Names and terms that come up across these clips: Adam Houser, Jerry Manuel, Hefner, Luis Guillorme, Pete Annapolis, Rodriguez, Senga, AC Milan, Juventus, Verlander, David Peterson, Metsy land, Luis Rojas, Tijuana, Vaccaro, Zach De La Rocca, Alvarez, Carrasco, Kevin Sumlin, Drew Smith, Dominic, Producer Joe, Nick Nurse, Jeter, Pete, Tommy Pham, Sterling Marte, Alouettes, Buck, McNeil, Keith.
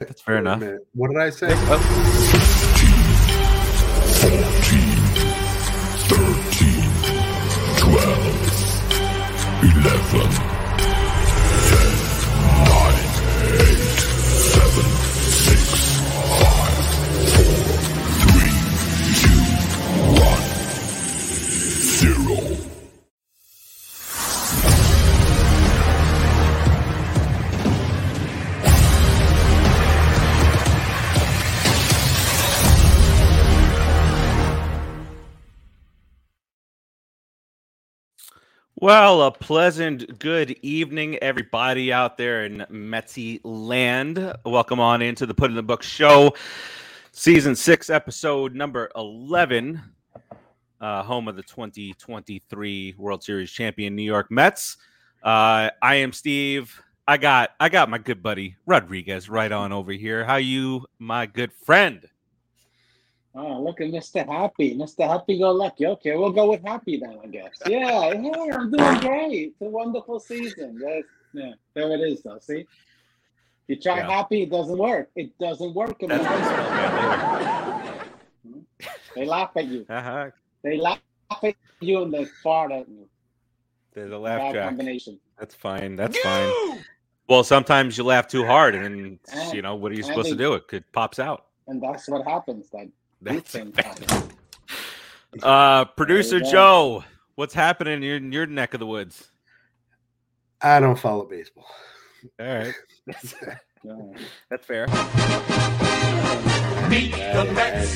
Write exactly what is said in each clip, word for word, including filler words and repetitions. That's fair enough. Minute. What did I say? fifteen, fourteen, twelve, eleven, ten, nine, eight, seven, six, five, four, three, two, one, zero. Well, a pleasant good evening, everybody out there in Metsy land. Welcome on into the Put in the Books Show, Season six, Episode number eleven, uh, home of the twenty twenty-three World Series champion New York Mets. Uh, I am Steve. I got I got my good buddy Rodriguez right on over here. How you, my good friend? Oh, look at Mister Happy. Mister Happy-go-lucky. Okay, we'll go with Happy then, I guess. Yeah, yeah, I'm doing great. It's a wonderful season. Yes, yeah, there it is, though. See? You try yeah. Happy, it doesn't work. It doesn't work in the baseball. They laugh at you. Uh-huh. They laugh at you and they fart at you. There's a laugh Bad track. Combination. That's fine. That's you! fine. Well, sometimes you laugh too hard, and then, you know, what are you supposed they, to do? It, it pops out. And that's what happens then. That's uh, Producer Joe, what's happening in your, in your neck of the woods? I don't follow baseball. All right. That's, that's fair. Meet the Mets.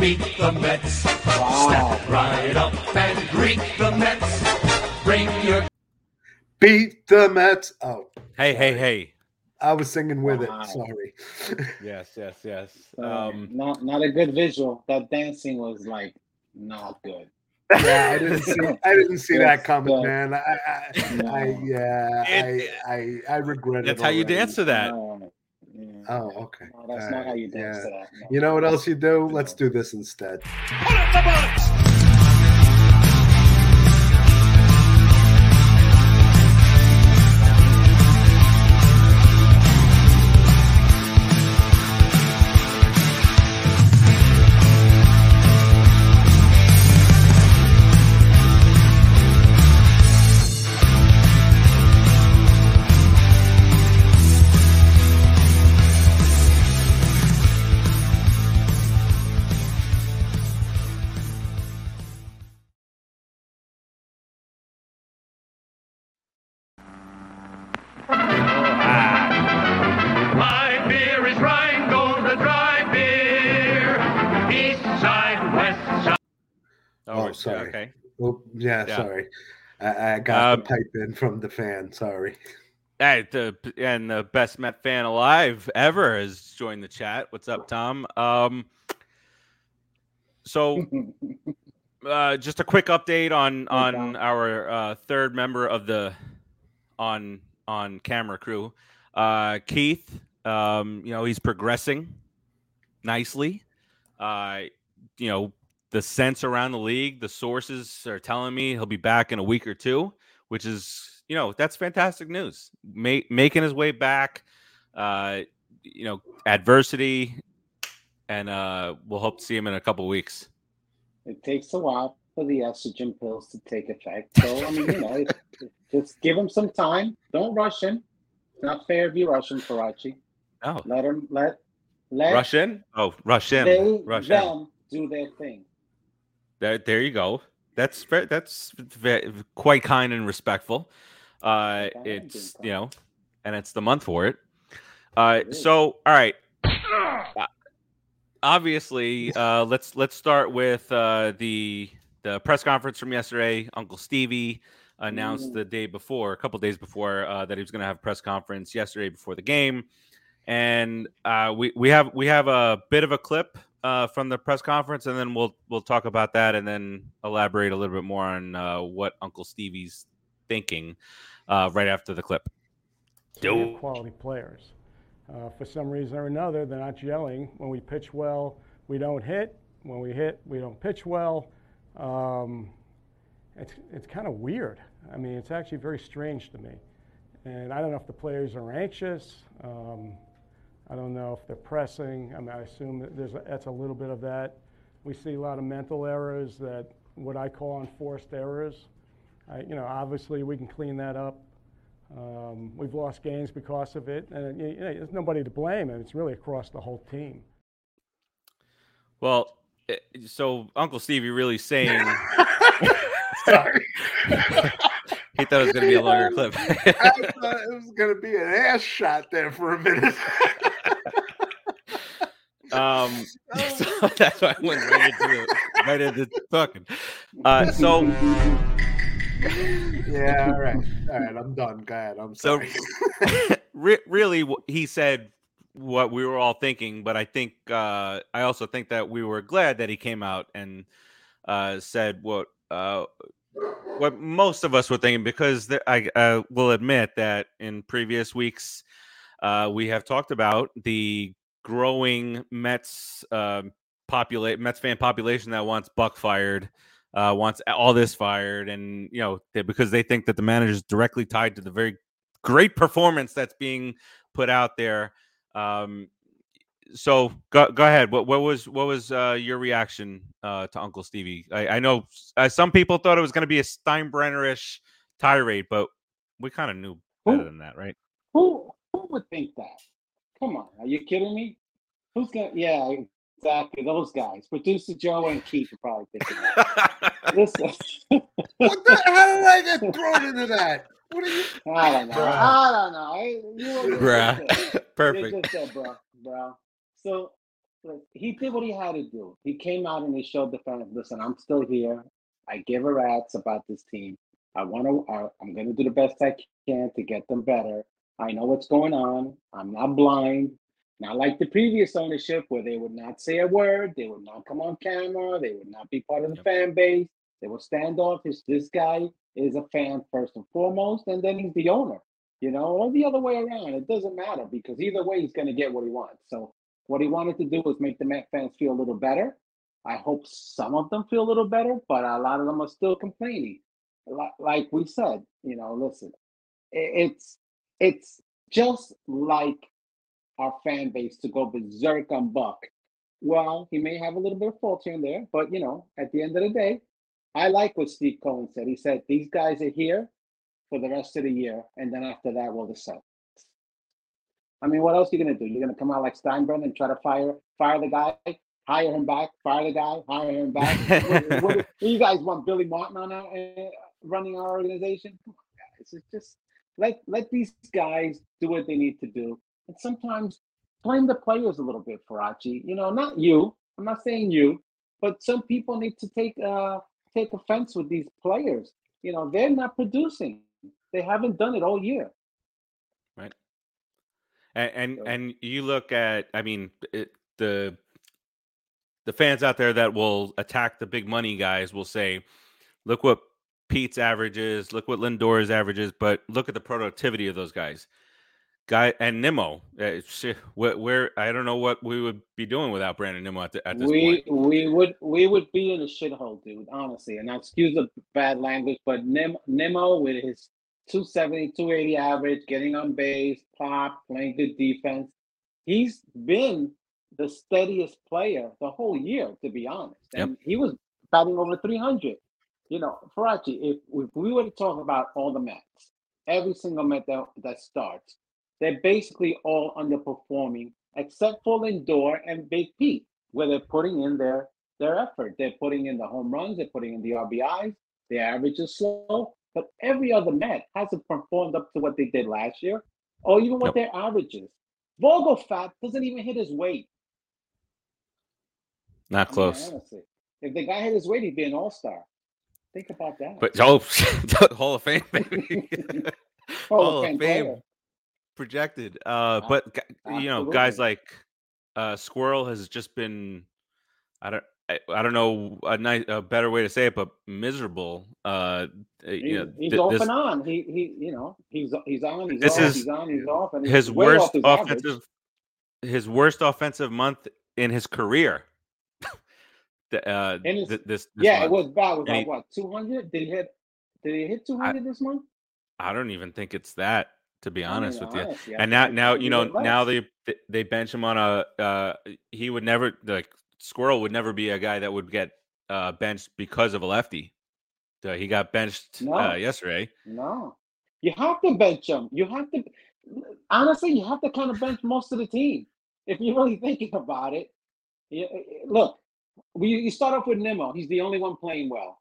Meet the Mets. Wow. Step right up and greet the Mets. Bring your... Beat the Mets. Oh. Hey, hey, hey. I was singing with wow. it. Sorry. Yes, yes, yes. Um, not not a good visual. That dancing was like not good. Yeah, I didn't see. I didn't see that coming, good. man. I, I, no. I yeah, it, I, I, I regret that's it. That's how you dance to that. No, yeah. Oh, okay. No, that's uh, not how you dance yeah. to that. No. You know what else you do? Let's do this instead. Put up the books. Sorry. Okay. Well, yeah, yeah. Sorry. I, I got uh, the pipe in from the fan. Sorry. Hey, the, and the best Met fan alive ever has joined the chat. What's up, Tom? Um, so, uh, just a quick update on on okay. our uh, third member of the on on camera crew, uh, Keith. Um, you know, he's progressing nicely. Uh, you know. The sense around the league, the sources are telling me he'll be back in a week or two, which is, you know, that's fantastic news. Ma- making his way back, uh, you know, adversity, and uh, we'll hope to see him in a couple of weeks. It takes a while for the estrogen pills to take effect. So, I mean, you know, it, it, just give him some time. Don't rush him. It's not fair if you rush him, Farachi. No. Let him, let, let. Rush in? Oh, rush in. They, rush them in. Do their thing. There, there you go. That's that's very, quite kind and respectful. Uh, it's you know, and it's the month for it. Uh, so all right. Obviously, uh, let's let's start with uh, the the press conference from yesterday. Uncle Stevie announced the day before, a couple days before, uh, that he was going to have a press conference yesterday before the game, and uh, we we have we have a bit of a clip. Uh, from the press conference, and then we'll we'll talk about that, and then elaborate a little bit more on uh, what Uncle Stevie's thinking uh, right after the clip. Quality players. Uh, for some reason or another, they're not gelling. When we pitch well, we don't hit. When we hit, we don't pitch well. Um, it's it's kind of weird. I mean, it's actually very strange to me, and I don't know if the players are anxious. Um, I don't know if they're pressing. I mean, I assume that there's a, that's a little bit of that. We see a lot of mental errors that what I call enforced errors. I, you know, obviously we can clean that up. Um, we've lost games because of it, and you know, there's nobody to blame, and it's really across the whole team. Well, so Uncle Steve, you're really saying? Sorry. He thought it was going to be a longer clip. I thought it was going to be an ass shot there for a minute. um, so that's why I went right into it, right into talking. Uh, so, yeah, all right, all right, I'm done. Go ahead. I'm sorry. So, re- really, he said what we were all thinking, but I think uh, I also think that we were glad that he came out and uh, said what. Uh, What most of us were thinking, because there, I, I will admit that in previous weeks uh, we have talked about the growing Mets uh, populate Mets fan population that wants Buck fired, uh, wants all this fired, and you know they, because they think that the manager is directly tied to the very great performance that's being put out there. Um, So go go ahead. What what was what was uh, your reaction uh, to Uncle Stevie? I, I know uh, some people thought it was going to be a Steinbrenner-ish tirade, but we kind of knew better who, than that, right? Who who would think that? Come on, are you kidding me? Who's gonna? Yeah, exactly. Those guys, Producer Joe and Keith, are probably thinking that. Listen, what the hell did I get thrown into that? What are you? I don't know. Bruh. I don't know. You bruh. Perfect. You just said, bro, bro. So like, he did what he had to do. He came out and he showed the fans, listen, I'm still here. I give a rat's about this team. I want to. I, I'm going to do the best I can to get them better. I know what's going on. I'm not blind. Not like the previous ownership where they would not say a word. They would not come on camera. They would not be part of the yep. fan base. They were standoffish. This guy is a fan first and foremost, and then he's the owner, you know, or the other way around. It doesn't matter because either way he's going to get what he wants. So what he wanted to do was make the Met fans feel a little better. I hope some of them feel a little better, but a lot of them are still complaining. Like we said, you know, listen, it's it's just like our fan base to go berserk on Buck. Well, he may have a little bit of fault here and there, but, you know, at the end of the day, I like what Steve Cohen said. He said, these guys are here for the rest of the year, and then after that, we'll decide. I mean, what else are you going to do? You're going to come out like Steinbrenner and try to fire fire the guy, hire him back, fire the guy, hire him back. what, what, you guys want Billy Martin on our, uh, running our organization? Come on, guys. It's just let, let these guys do what they need to do. And sometimes blame the players a little bit, Farachi. You know, not you. I'm not saying you. But some people need to take uh, take offense with these players. You know, they're not producing. They haven't done it all year. Right. And, and and you look at, I mean, it, the the fans out there that will attack the big money guys will say, look what Pete's average is, look what Lindor's average is, but look at the productivity of those guys. Guy and Nimmo, uh, where, where I don't know what we would be doing without Brandon Nimmo at, the, at this we, point. We would we would be in a shithole, dude, honestly. And I excuse the bad language, but Nim, Nimmo with his two seventy, two eighty average, getting on base, pop, playing good defense. He's been the steadiest player the whole year, to be honest. And yep. he was batting over three hundred. You know, Farachi, if, if we were to talk about all the Mets, every single Met that, that starts, they're basically all underperforming, except for Lindor and Big Pete, where they're putting in their, their effort. They're putting in the home runs. They're putting in the R B Is. Their average is slow. But every other Met hasn't performed up to what they did last year, or even what nope. their average is. Vogel Fat doesn't even hit his weight. Not close. I mean, honestly, if the guy hit his weight, he'd be an all-star. Think about that. But oh, Hall of Fame, baby. Hall, Hall of Fame, fame projected. Uh, but Absolutely. You know, guys like uh, Squirrel has just been. I don't. I, I don't know a, nice, a better way to say it, but miserable. Uh, he, you know, he's th- off this, and on. He he, you know, he's he's on. He's this off. Is he's on. He's off. And his worst off his offensive, average. his worst offensive month in his career. the, uh, in his, th- this, this yeah, month. It was bad. It was like he, what two hundred? Did he hit? Did he hit two hundred this month? I don't even think it's that. to be honest with honest, you. Yeah. And now, now you know, now they they bench him on a. Uh, he would never like Squirrel would never be a guy that would get uh, benched because of a lefty. So he got benched no. uh, yesterday. No, you have to bench him. You have to. Honestly, you have to kind of bench most of the team if you're really thinking about it. You, look, we you start off with Nimmo. He's the only one playing well.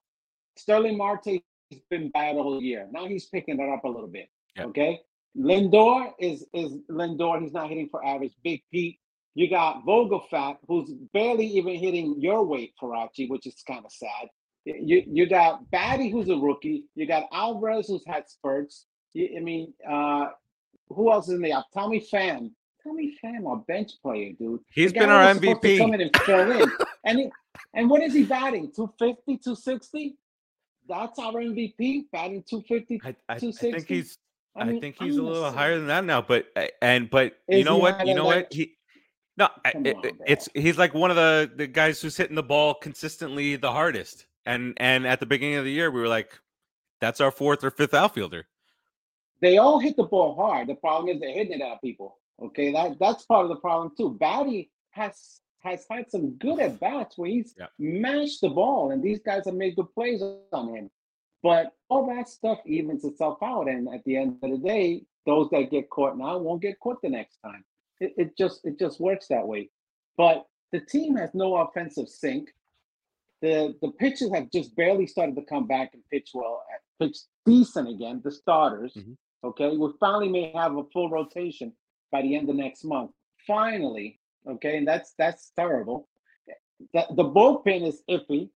Sterling Marte has been bad all year. Now he's picking it up a little bit. Yep. Okay, Lindor is is Lindor. He's not hitting for average. Big Pete. You got Vogel Fat, who's barely even hitting your weight, Farachi, which is kind of sad. You you got Batty, who's a rookie. You got Alvarez, who's had spurts. You, I mean, uh, who else is in there? Tommy Pham. Tommy Pham, our bench player, dude. He's been our M V P. Come in and fill in. and, he, and what is he batting? two fifty, two sixty? That's our M V P, batting two fifty, I, I, two sixty. I think he's, I mean, I think he's a little higher than that now. But and but you know what? You know what? He no, I, on, it, it's he's like one of the, the guys who's hitting the ball consistently the hardest. And and at the beginning of the year, we were like, that's our fourth or fifth outfielder. They all hit the ball hard. The problem is they're hitting it at people. Okay, that, that's part of the problem too. Batty has has had some good at bats where he's yep. mashed the ball, and these guys have made good plays on him. But all that stuff evens itself out, and at the end of the day, those that get caught now won't get caught the next time. It, it just it just works that way. But the team has no offensive sink. The the pitchers have just barely started to come back and pitch well, pitch decent again. The starters, mm-hmm. okay, we finally may have a full rotation by the end of next month, finally, okay, and that's that's terrible. The, the bullpen is iffy.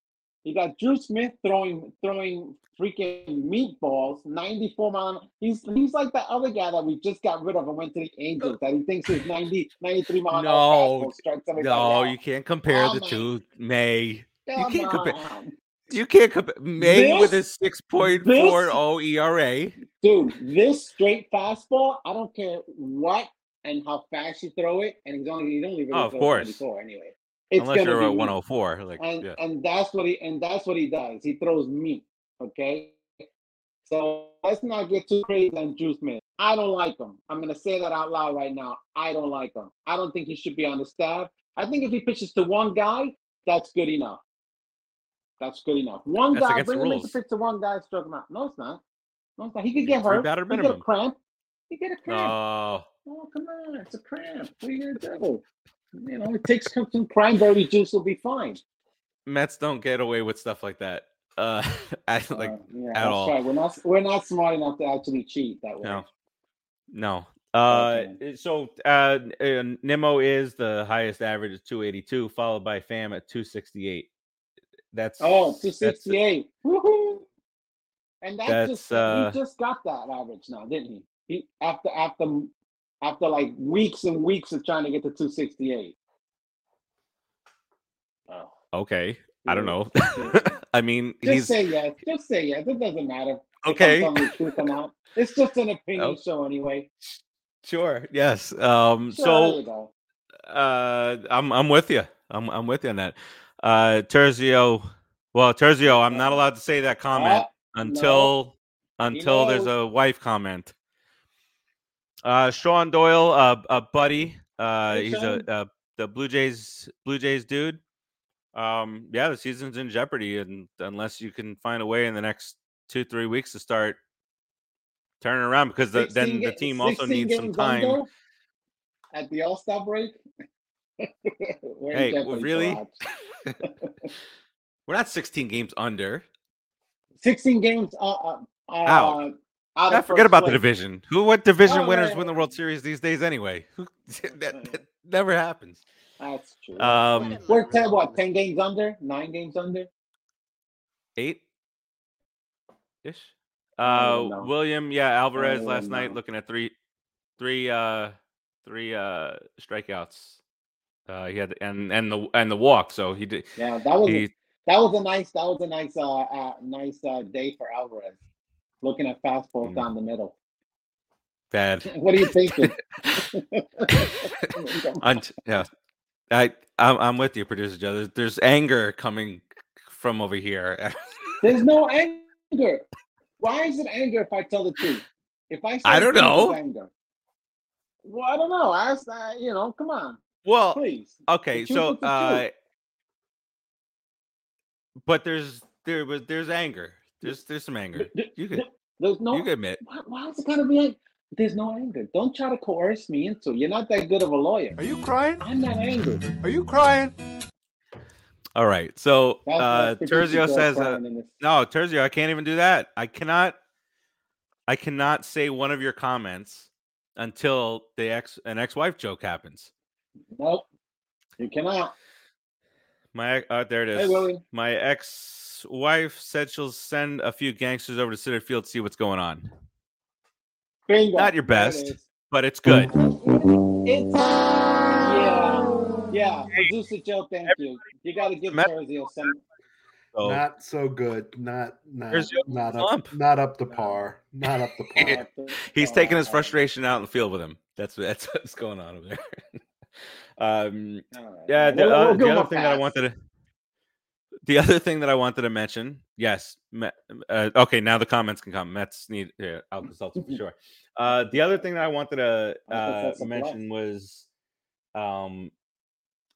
You got Drew Smith throwing throwing freaking meatballs, ninety-four mile. He's he's like that other guy that we just got rid of and went to the Angels that he thinks is ninety, ninety-three mile. No, no, you can't compare oh, the man. two. May Come you can't on. compare. You can't compare May this, with a six point four oh E R A. Dude, this straight fastball, I don't care what and how fast you throw it, and he's only he's only really oh, of course. ninety-four anyway. It's Unless you're at one oh four, like and, yeah. and that's what he and that's what he does. He throws meat. Okay, so let's not get too crazy on Drew Smith. I don't like him. I'm gonna say that out loud right now. I don't like him. I don't think he should be on the staff. I think if he pitches to one guy, that's good enough. That's good enough. One that's guy, bring him in to pitch to one guy, struck him out. No, it's not. No, it's not. He could get hurt. He could get a cramp. He could get a cramp. Oh. Oh, come on. It's a cramp. What are you going to do? You know, it takes some cranberry juice, will be fine. Mets don't get away with stuff like that. Uh, I, like, uh, yeah, at all. Right. We're not, we're not smart enough to actually cheat that way. No. No. Uh, okay. So uh, Nimmo is the highest average at two eighty-two, followed by Pham at two sixty-eight. That's oh two sixty-eight. Woohoo! And that that's just uh, he just got that average now, didn't he? He after after after like weeks and weeks of trying to get to two sixty-eight. Oh. Okay. Yeah. I don't know. I mean just he's... say yes. Just say yes. It doesn't matter. Okay. Not. It's just an opinion oh. show anyway. Sure, yes. Um sure, so there you go. uh I'm I'm with you. I'm I'm with you on that. Uh, Terzio, well, Terzio, I'm not allowed to say that comment uh, until no. until there's a wife comment. Uh, Sean Doyle, uh, a buddy, uh, hey, he's a, a the Blue Jays Blue Jays dude. Um, yeah, the season's in jeopardy, and unless you can find a way in the next two three weeks to start turning around, because the, then the team games, also needs some time at the All-Star break. Hey, well, really? We're not sixteen games under. sixteen games uh, uh, out. Out I forget about place. The division. Who? What division oh, winners right. win the World Series these days anyway? Who, that, that never happens. That's true. Um, We're ten, what, ten games under? Nine games under? Eight-ish? Uh, William, yeah, Alvarez last know. night looking at three, three, uh, three uh, strikeouts. Uh, he had and and the and the walk, so he did. Yeah, that was he, a, that was a nice that was a nice uh, uh nice uh, day for Alvarez. Looking at fastballs mm. down the middle. Bad. What are you thinking? I'm, yeah, I I'm, I'm with you, Producer Joe. There's, there's anger coming from over here. There's no anger. Why is it anger if I tell the truth? If I say I don't know. Senga, well, I don't know. I, I you know, come on. Well, please. Okay, so uh, but there's there was there's anger. There's there's some anger. You could there's no. You could admit. Why, why is it gotta be like? There's no anger. Don't try to coerce me into it. You're not that good of a lawyer. Are you crying? I'm not angry. Are you crying? All right. So uh, Terzio says, uh, no, Terzio, I can't even do that. I cannot. I cannot say one of your comments until the ex an ex-wife joke happens. Nope. You cannot. My uh, there it is. Hey, Willie. My ex-wife said she'll send a few gangsters over to Center Field to see what's going on. Bingo. Not your best, it but it's good. It's, yeah, yeah. Producer Joe, thank you. You got to give Terzio some. So, not so good. Not not not up, not up to par. Not up to par. He's taking his frustration out in the field with him. That's that's what's going on over there. um, right. Yeah. The, we'll, uh, we'll the other thing pass. that I wanted to. The other thing that I wanted to mention, yes. Met, uh, okay, now the comments can come. Mets need yeah, I'll consult for sure. Uh, the other thing that I wanted to uh, mention was, um,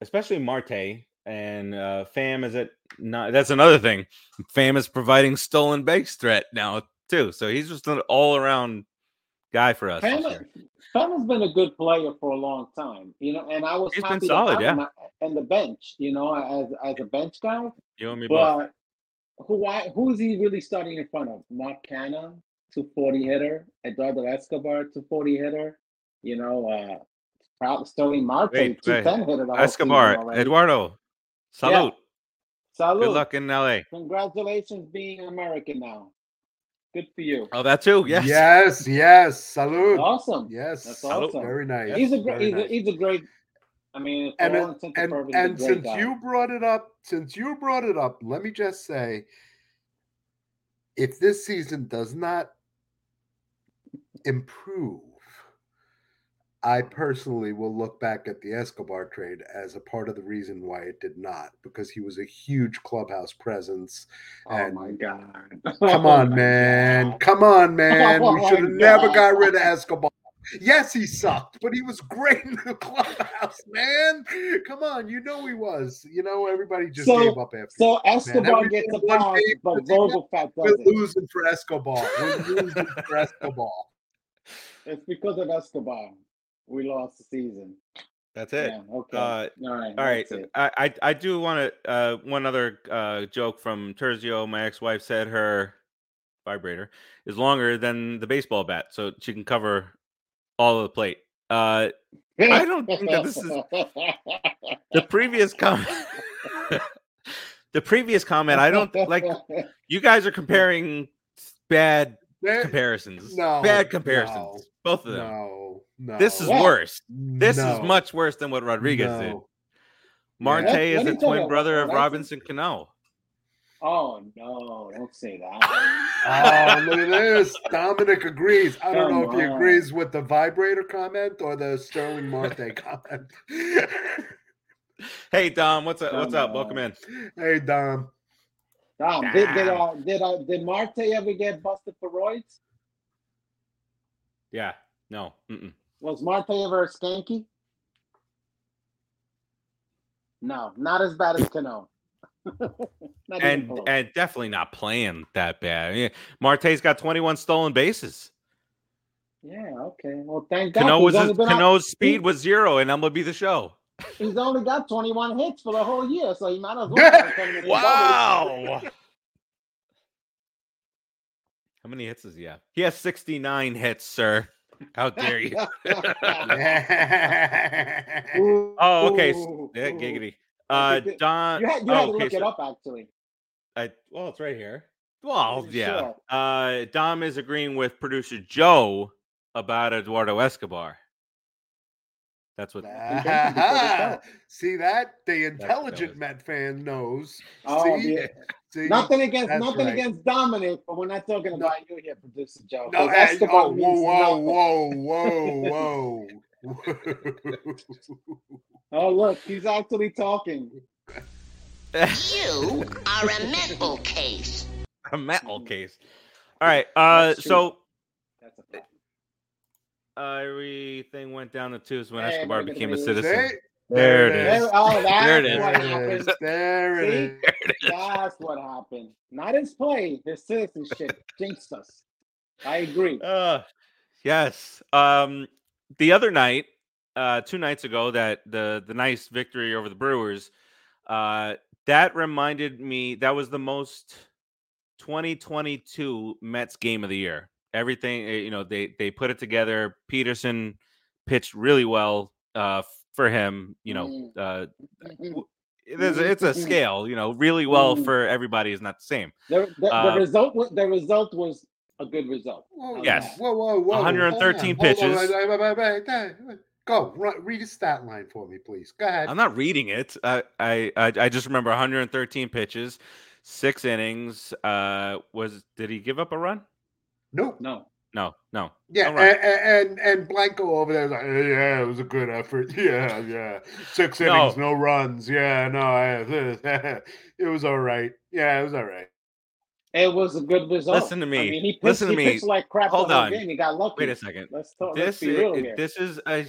especially Marte and uh, Pham. Is it not? That's another thing. Pham is providing stolen base threat now too, so he's just an all around guy for us. Pham has been a good player for a long time, you know, and I was he's happy been solid, yeah. My, and the bench, you know, as as a bench guy. You and me but both. Who I, who is he really starting in front of? Mark Canha, two forty hitter. Eduardo Escobar, two forty hitter. You know, uh, Sterling Marte, wait, two ten wait. hitter. Escobar, Eduardo, salute. Yeah. Salute. Good luck in L A. Congratulations being American now. Good for you. Oh, that too. Yes. Yes. Yes. Salute. Awesome. Yes. That's salute. Awesome. Very nice. He's a great. He's, nice. a, he's a great. I mean, and, it, and, purpose, and since guy. you brought it up, since you brought it up, let me just say, if this season does not improve, I personally will look back at the Escobar trade as a part of the reason why it did not, because he was a huge clubhouse presence. Oh, and my God. Come on, oh man. God. Come on, man. Oh, we should have never got rid of Escobar. Yes, he sucked, but he was great in the clubhouse, man. Come on, you know he was. You know, everybody just so, gave up after So Escobar gets a pass, but Vogel Fat doesn't. We're losing for Escobar. We're losing for Escobar. It's because of Escobar we lost the season. That's it. Yeah, okay. Uh, all right. All right. I, I I do want to uh, one other uh, joke from Terzio. My ex-wife said her vibrator is longer than the baseball bat, so she can cover all of the plate. Uh, I don't think that this is the previous comment. the previous comment. I don't like. You guys are comparing bad there, comparisons. No, bad comparisons. No, both of them. No, no. This is what? worse. This no. is much worse than what Rodriguez no. did. Marte yeah, is a twin brother of Robinson a... Cano. Oh, no, don't say that. Oh, look at this. Dominic agrees. I don't Come know if he on. agrees with the vibrator comment or the Sterling Marte comment. Hey, Dom, what's up? Come what's on. up? Welcome in. Hey, Dom. Dom, Dom. Did, did, uh, did, uh, did Marte ever get busted for roids? Yeah, no. Mm-mm. Was Marte ever a skanky? No, not as bad as Cano. and and definitely not playing that bad. I mean, Marte's got twenty-one stolen bases. Yeah, okay. Well, thank God. Cano was his, Cano's speed was zero, and I'm gonna be the show. He's only got twenty-one hits for the whole year, so he might as well. Wow. How many hits does he have? He has sixty-nine hits, sir. How dare you? Oh, okay. Yeah, giggity. Uh, Don, you had, you had oh, to look okay, it so, up actually. I well, it's right here. Well, yeah. Sure. Uh, Dom is agreeing with producer Joe about Eduardo Escobar. That's what. Uh-huh. See that the intelligent Met fan knows. Oh, See? Yeah. See? Nothing against That's nothing right. against Dominic, but we're not talking about no. you here, producer Joe. No, hey, oh, whoa, whoa, whoa, whoa, whoa, whoa. Oh, look, he's actually talking. You are a mental case. A mental case. All right. Uh, That's so, That's Uh, everything went down the tubes when hey, Escobar became a citizen. It. There, there it is. Oh, that's there it is. What happens. There it is. There it is. That's what happened. Not his play. His citizenship jinxed us. I agree. Uh, yes. Um, the other night, uh, two nights ago, that the the nice victory over the Brewers, uh, that reminded me. That was the most twenty twenty-two Mets game of the year. Everything, you know, they they put it together. Peterson pitched really well. Uh. For him, you know, uh, it's, it's a scale, you know, really well for everybody is not the same. The, the, uh, the result, the result was a good result. Whoa, yes, whoa, whoa, whoa, one hundirteen pitches. On, wait, wait, wait, wait. Go run, read a stat line for me, please. Go ahead. I'm not reading it. I I I just remember one hundred thirteen pitches, six innings. Uh, was did he give up a run? No, no. No, no. Yeah, right. and, and and Blanco over there was like, yeah, it was a good effort. Yeah, yeah. Six no. innings, no runs. Yeah, no, I, it was all right. Yeah, it was all right. It was a good result. Listen to me. I mean, he pitched, Listen to he me. Pitched like crap. Hold on. Game. He got lucky. Wait a second. Let's talk. This, let's be real here. This is a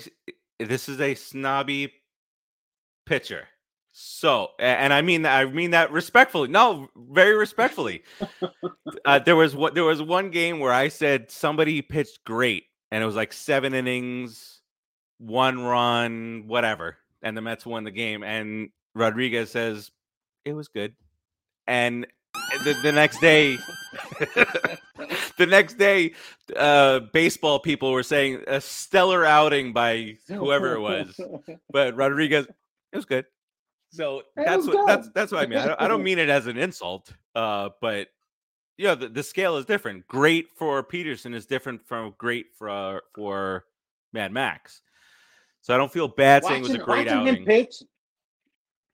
this is a snobby pitcher. So, and I mean that I mean that respectfully. No, very respectfully. uh, there was what there was one game where I said somebody pitched great, and it was like seven innings, one run, whatever, and the Mets won the game. And Rodriguez says it was good, and the, the next day, the next day, uh, baseball people were saying a stellar outing by whoever it was, but Rodriguez, it was good. So that's what that's that's what I mean. I don't, I don't mean it as an insult, uh, but you know the, the scale is different. Great for Peterson is different from great for uh, for Mad Max. So I don't feel bad watching, saying it was a great watching outing. Watching him pitch,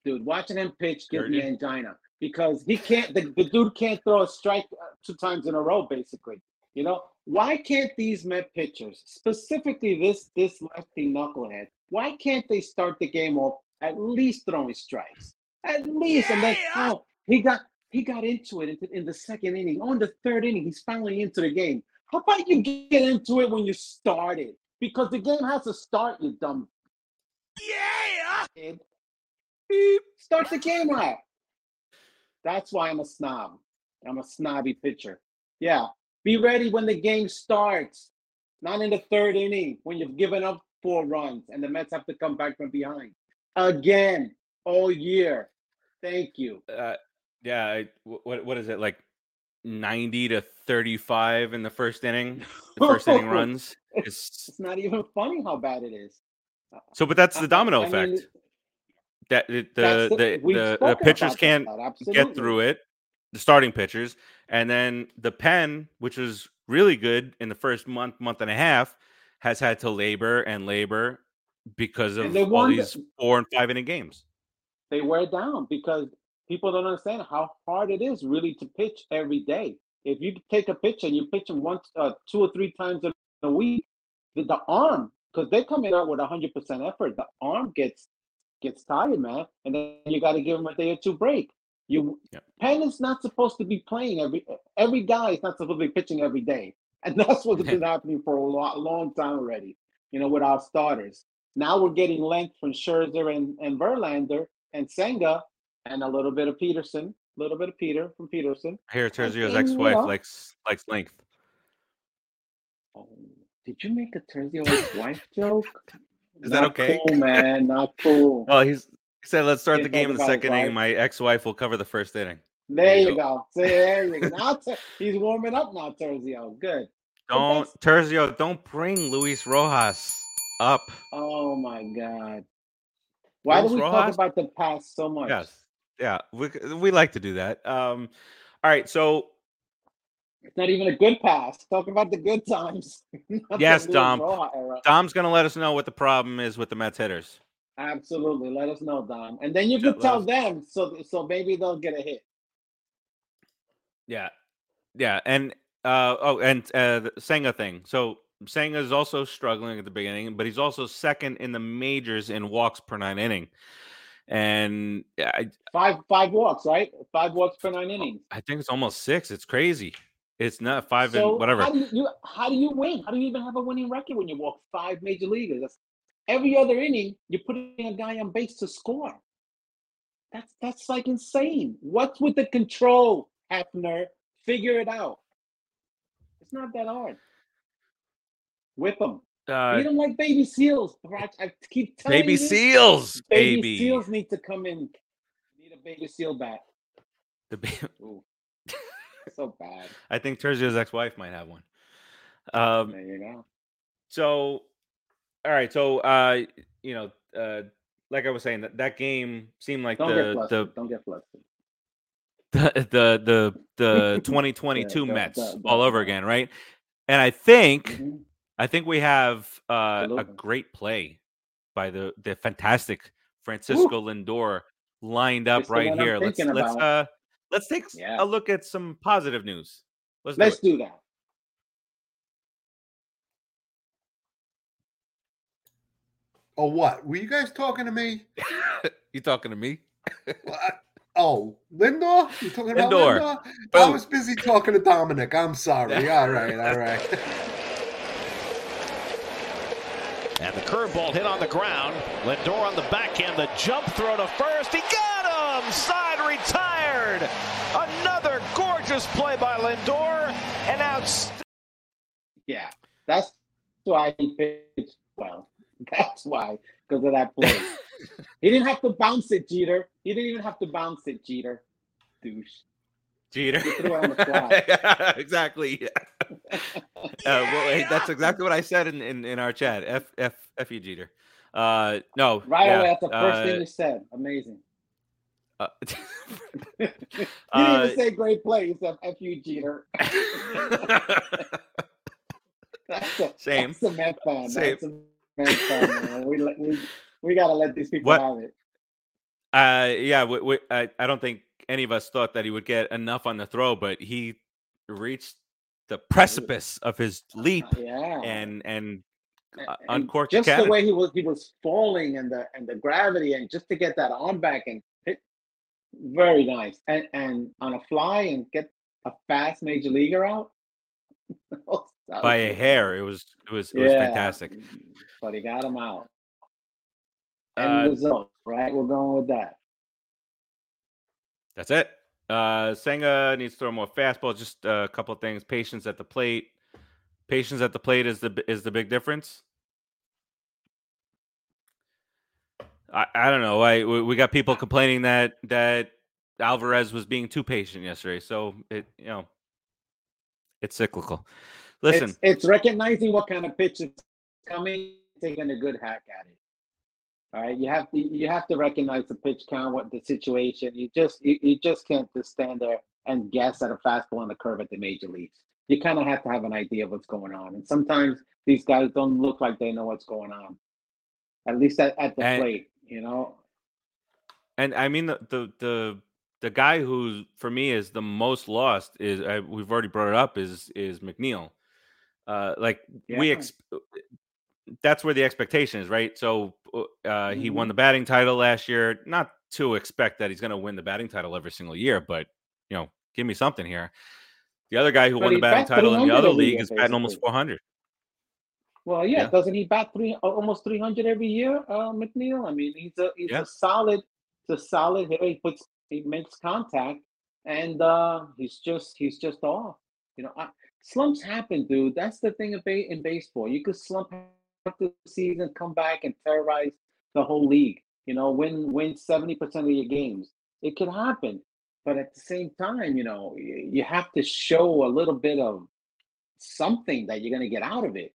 dude, watching him pitch gives me angina because he can't. The, the dude can't throw a strike two times in a row, basically. You know why can't these Met pitchers, specifically this this lefty knucklehead, why can't they start the game off? At least throwing strikes. At least, yeah, and that's yeah. how he got he got into it in the second inning. On the third inning, he's finally into the game. How about you get into it when you started? Because the game has to start, you dumb. Yeah. Beep. Start the game out. That's why I'm a snob. I'm a snobby pitcher. Yeah. Be ready when the game starts, not in the third inning when you've given up four runs and the Mets have to come back from behind. Again, all year. Thank you. Uh, yeah. I, what what is it like? Ninety to thirty-five in the first inning. The first inning runs. It's, it's not even funny how bad it is. So, but that's the domino I, effect. I mean, that it, the the the, the pitchers can't get through it. The starting pitchers, and then the pen, which was really good in the first month, month and a half, has had to labor and labor. Because of all these four and five inning games, they wear down because people don't understand how hard it is really to pitch every day. If you take a pitch and you pitch them once, uh, two or three times a week, the, the arm, because they come in out with one hundred percent effort, the arm gets gets tired, man, and then you got to give them a day or two break. You yep. Penn is not supposed to be playing every every guy is not supposed to be pitching every day, and that's what's been happening for a lot, long time already. You know, with our starters. Now we're getting length from Scherzer and, and Verlander and Senga and a little bit of Peterson, a little bit of Peter from Peterson. I hear Terzio's ex-wife up. likes likes length. Oh, did you make a Terzio ex-wife joke? Is not that okay? Cool, man, not cool. Oh, he's he said, "Let's start he the game in the second inning. My ex-wife will cover the first inning." There, there you go. go. There you go. Now ter- he's warming up now, Terzio. Good. Don't Terzio. Don't bring Luis Rojas. Up. Oh my God! Why do we talk about the past so much? Yes, yeah, we we like to do that. Um, all right, so it's not even a good past. Talk about the good times. Yes, Dom. Dom's gonna let us know what the problem is with the Mets hitters. Absolutely, let us know, Dom, and then you can tell them so so maybe they'll get a hit. Yeah, yeah, and uh, oh, and uh, the Senga thing. So. Senga is also struggling at the beginning, but he's also second in the majors in walks per nine inning. And I, five five walks, right? Five walks per nine innings. I think it's almost six. It's crazy. It's not five so and whatever. How do you, you how do you win? How do you even have a winning record when you walk five major leaguers? That's, every other inning, you're putting a guy on base to score. That's that's like insane. What's with the control, Hefner? Figure it out. It's not that hard. Whip them. Uh, Beat them like baby seals. I keep telling baby you. Seals, baby seals. Baby seals need to come in. Need a baby seal bat. The baby. So bad. I think Terzio's ex-wife might have one. Um, there you go. So, all right. So, uh, you know, uh, like I was saying, that, that game seemed like don't the, the don't get flustered. The the the the twenty twenty-two yeah, Mets that, that, all over again, right? And I think mm-hmm. I think we have uh, a great play by the the fantastic Francisco Ooh. Lindor lined up right here. I'm let's let's about. uh. Let's take yeah. a look at some positive news. Let's, Let's do, do that. Oh, what? Were you guys talking to me? You talking to me? What? Oh, Lindor? You talking about Lindor? Lindor? I was busy talking to Dominic. I'm sorry. All right, all right. And the curveball hit on the ground. Lindor on the backhand. The jump throw to first. He got him! Side retired! Another gorgeous play by Lindor. And outstanding. Yeah, that's why he pitched well. That's why, because of that play. He didn't have to bounce it, Jeter. He didn't even have to bounce it, Jeter. Douche. Jeter. He threw it on the fly. Yeah, exactly. Yeah. Uh, well, hey, that's exactly what I said in, in, in our chat. F F F you Jeter. Uh, no, right yeah, away. That's the first uh, thing you said. Amazing. Uh, you didn't uh, even say great play. You said F you Jeter. That's a, same. That's a Met fan. Same. That's a Met fan, man. We we we gotta let these people what? have it. Uh, yeah. We, we, I I don't think any of us thought that he would get enough on the throw, but he reached the precipice of his leap uh, yeah. and and, uh, and uncorked just cannon. The way he was he was falling and the and the gravity and just to get that arm back and hit very nice and and on a fly and get a fast major leaguer out by a hair. It was it was it was yeah. fantastic, but he got him out. End uh, result, right? We're going with that. That's it. Uh, Senga needs to throw more fastball. Just a couple of things. Patience at the plate. Patience at the plate is the is the big difference. I, I don't know. I we got people complaining that that Alvarez was being too patient yesterday. So it you know, it's cyclical. Listen, it's, it's recognizing what kind of pitch is coming, taking a good hack at it. All right, you have to you have to recognize the pitch count, what the situation. You just you, you just can't just stand there and guess at a fastball and a curve at the major leagues. You kind of have to have an idea of what's going on, and sometimes these guys don't look like they know what's going on, at least at, at the and, plate, you know. And I mean the, the the the guy who for me is the most lost is I, we've already brought it up is is McNeil. Uh, like yeah. we. Ex- That's where the expectation is, right? So uh, mm-hmm. he won the batting title last year. Not to expect that he's going to win the batting title every single year, but, you know, give me something here. The other guy who but won the batting title in the other league is batting almost four hundred. Well, yeah, yeah. Doesn't he bat three almost three hundred every year, uh, McNeil? I mean, he's a he's yeah. a solid, he's a solid hitter. He puts, he makes contact, and uh, he's just he's just off. You know, I, slumps happen, dude. That's the thing of ba- in baseball. You could slump. The season, come back and terrorize the whole league. You know, win win seventy percent of your games. It could happen, but at the same time, you know, you have to show a little bit of something that you're going to get out of it.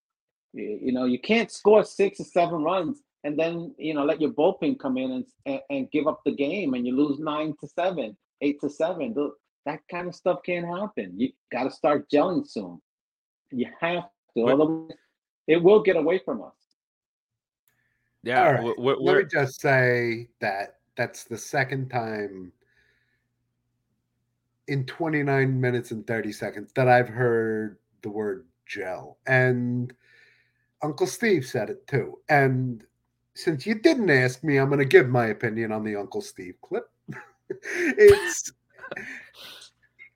You know, you can't score six or seven runs and then, you know, let your bullpen come in and and, and give up the game and you lose nine to seven, eight to seven. That kind of stuff can't happen. You got to start gelling soon. You have to. But- It will get away from us. Yeah. All right. we're, we're, Let me just say that that's the second time in twenty-nine minutes and thirty seconds that I've heard the word gel. And Uncle Steve said it too. And since you didn't ask me, I'm going to give my opinion on the Uncle Steve clip. It's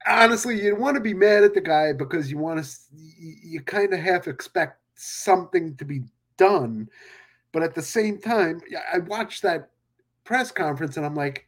honestly, you want to be mad at the guy because you want to, you kind of half expect something to be done. But at the same time, I watched that press conference and I'm like,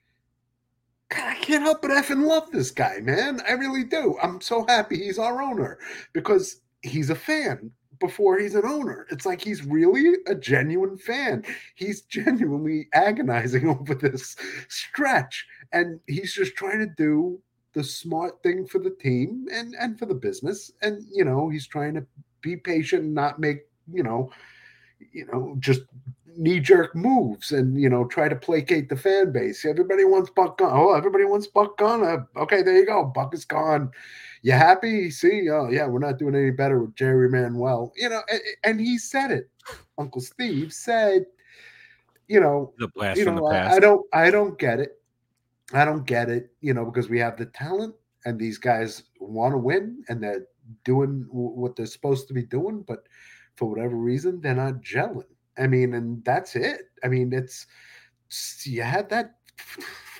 God, I can't help but effing love this guy, man. I really do. I'm so happy he's our owner because he's a fan before he's an owner. It's like he's really a genuine fan. He's genuinely agonizing over this stretch. And he's just trying to do the smart thing for the team and, and for the business. And, you know, he's trying to be patient and not make, you know, you know, just knee-jerk moves and, you know, try to placate the fan base. Everybody wants Buck gone. Oh, everybody wants Buck gone. Okay, there you go. Buck is gone. You happy? See? Oh, yeah, we're not doing any better with Jerry Manuel. You know, and, and he said it. Uncle Steve said, you know, the blast you know, from the past. I, I don't, I don't get it. I don't get it, you know, because we have the talent and these guys want to win and they're doing what they're supposed to be doing, but for whatever reason, they're not gelling. I mean, and that's it. I mean, it's, you had that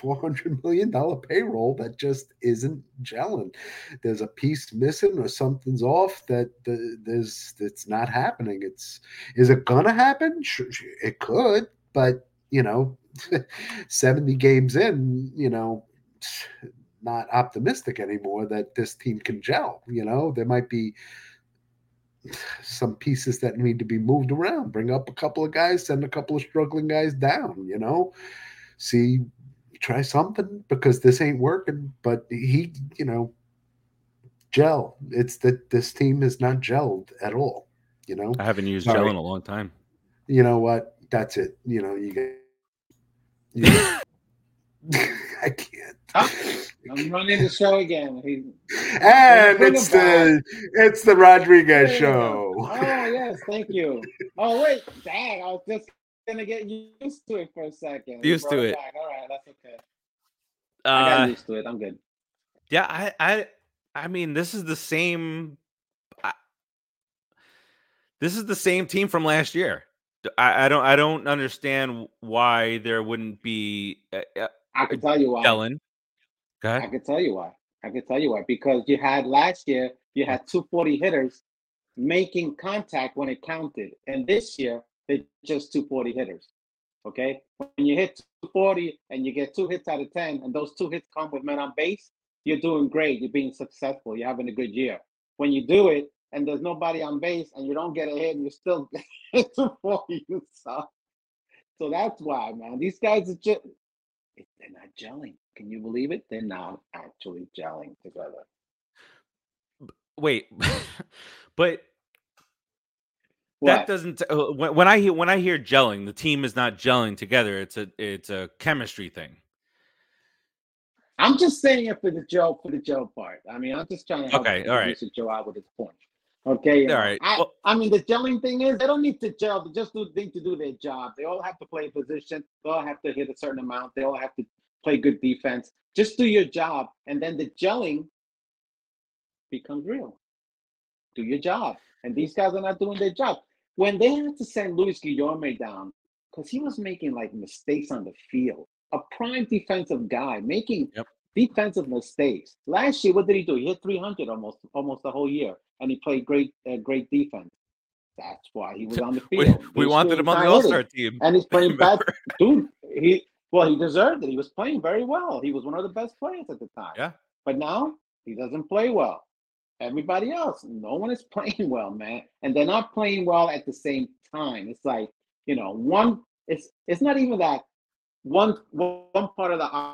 four hundred million dollars payroll that just isn't gelling. There's a piece missing or something's off that the, there's, it's not happening. It's, is it going to happen? It could, but, you know, seventy games in, you know, not optimistic anymore that this team can gel. You know, there might be some pieces that need to be moved around, bring up a couple of guys, send a couple of struggling guys down, you know, see, try something because this ain't working. But he, you know, gel. It's that this team is not gelled at all. You know, I haven't used Sorry. gel in a long time. You know what? That's it. You know, you get, Yeah. I can't. I'm running the show again. He, and it's the back. it's the Rodriguez hey, show. Oh yes, thank you. Oh wait, dang! I was just gonna get used to it for a second. Used to it. Back. All right, that's okay. Uh, I got used to it. I'm good. Yeah, I, I, I mean, this is the same. I, this is the same team from last year. I, I don't. I don't understand why there wouldn't be. Uh, I can tell you why. Ellen, go ahead. I can tell you why. I can tell you why. Because you had last year, you had two forty hitters making contact when it counted, and this year they just two forty hitters. Okay, when you hit two forty and you get two hits out of ten, and those two hits come with men on base, you're doing great. You're being successful. You're having a good year. When you do it, and there's nobody on base, and you don't get a hit, and you're still two forty. You suck. So that's why, man. These guys are just. They're not gelling. Can you believe it? They're not actually gelling together. Wait, but what? That doesn't. Uh, when, when I hear when I hear gelling, the team is not gelling together. It's a it's a chemistry thing. I'm just saying it for the Joe for the Joe part. I mean, I'm just trying to help okay, all right. Joe out with his point. Okay, all right. I, well, I mean, the gelling thing is they don't need to gel. They just do, need to do their job. They all have to play a position. They all have to hit a certain amount. They all have to play good defense. Just do your job, and then the gelling becomes real. Do your job, and these guys are not doing their job. When they had to send Luis Guillorme down because he was making like mistakes on the field, a prime defensive guy making yep. defensive mistakes. Last year, what did he do? He hit three hundred almost, almost the whole year. And he played great, uh, great defense. That's why he was on the field. We, we wanted him on the All-Star team. And he's playing bad. Dude, he, well, he deserved it. He was playing very well. He was one of the best players at the time. Yeah. But now he doesn't play well. Everybody else, no one is playing well, man. And they're not playing well at the same time. It's like, you know, one, it's it's not even that one one part of the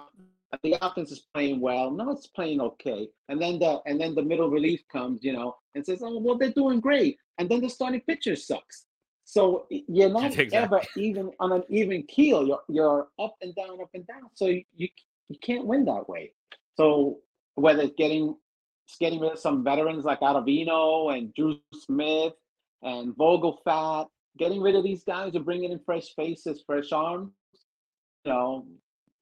The offense is playing well. No, it's playing okay. And then the and then the middle relief comes, you know, and says, oh, well, they're doing great. And then the starting pitcher sucks. So you're not exactly. ever even on an even keel. You're you're up and down, up and down. So you you can't win that way. So whether it's getting it's getting rid of some veterans like Ottavino and Drew Smith and Vogel Fat, getting rid of these guys and bringing in fresh faces, fresh arms, you know,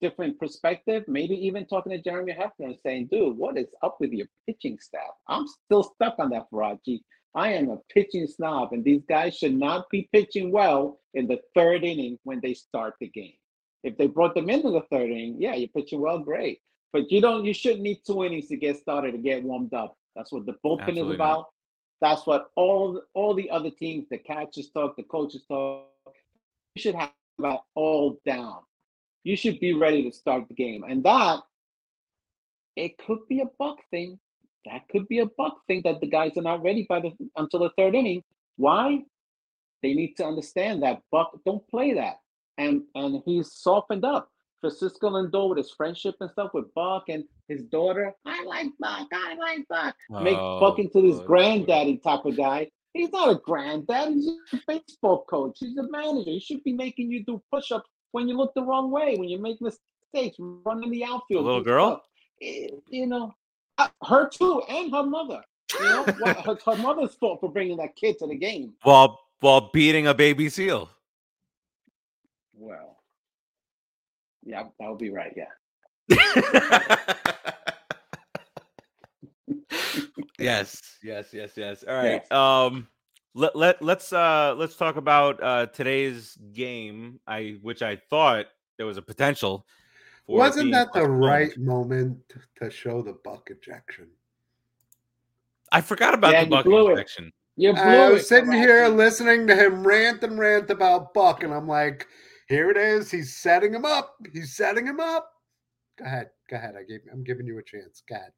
different perspective, maybe even talking to Jeremy Hefner and saying, dude, what is up with your pitching staff? I'm still stuck on that, Faraji. I am a pitching snob, and these guys should not be pitching well in the third inning when they start the game. If they brought them into the third inning, yeah, you're pitching well, great. But you don't, you shouldn't need two innings to get started, to get warmed up. That's what the bullpen Absolutely is about. Not. That's what all all the other teams, the catchers talk, the coaches talk. You should have about all down. You should be ready to start the game. And that, it could be a Buck thing. That could be a Buck thing that the guys are not ready by the until the third inning. Why? They need to understand that Buck don't play that. And and he's softened up. Francisco Lindor with his friendship and stuff with Buck and his daughter. I like Buck. I like Buck. Oh, Make Buck into this granddaddy type of guy. He's not a granddad. He's a baseball coach. He's a manager. He should be making you do push-ups when you look the wrong way, when you make mistakes, running the outfield. A little girl? It, you know, her too, and her mother. You know, her, her mother's fault for bringing that kid to the game. While, while beating a baby seal. Well. Yeah, that would be right, yeah. yes, yes, yes, yes. All right. Yes. Um let let let's uh let's talk about uh today's game, I which I thought there was a potential for. Wasn't that the right moment to show the Buck ejection? I forgot about yeah, the Buck ejection. You blew I was it. sitting here listening to him rant and rant about Buck, and I'm like, here it is. He's setting him up. He's setting him up. Go ahead. Go ahead. I gave, I'm giving you a chance. Go ahead.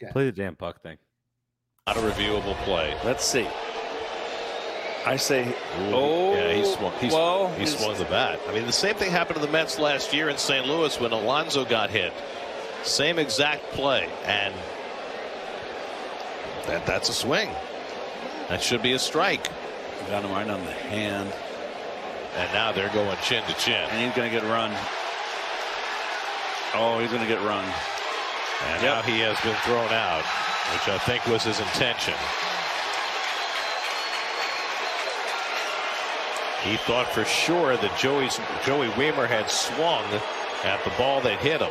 Go ahead. Play the damn puck thing. Not a reviewable play. Let's see. I say, Ooh, oh, yeah, he swung. He, well, he swung the bat. I mean, the same thing happened to the Mets last year in Saint Louis when Alonso got hit. Same exact play. And that that's a swing. That should be a strike. Got him right on the hand. And now they're going chin to chin. And he's going to get run. Oh, he's going to get run. And yep. now he has been thrown out, which I think was his intention. He thought for sure that Joey's, Joey Weimer had swung at the ball that hit him.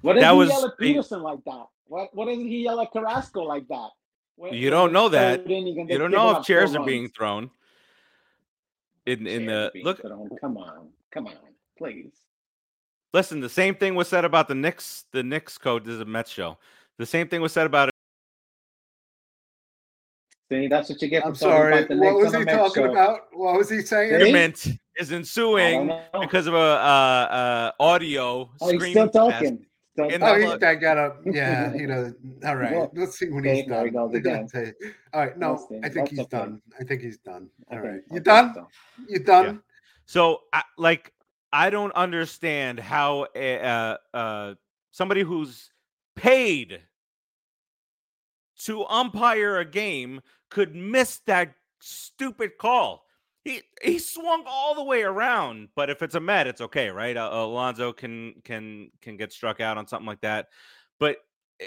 What did he was, yell at Peterson he, like that? What, what did he yell at Carrasco like that? You don't know that. You don't know if chairs are being thrown. In in the look, come on, come on, please. Listen, the same thing was said about the Knicks. The Knicks coach is a Mets show. The same thing was said about it. See, that's what you get. I'm sorry. What was he talking about? What was he saying? Argument is ensuing because of a uh, uh, audio. Oh, he's still talking. So, oh, he, I got up. Yeah, you know. All right, well, let's see when he's done. All right, no, I think he's done. I think he's done. All right, you done? You done? Yeah. So, I, like, I don't understand how uh, uh, somebody who's paid to umpire a game could miss that stupid call. He he swung all the way around, but if it's a Met, it's okay, right? Uh, Alonso can can can get struck out on something like that. But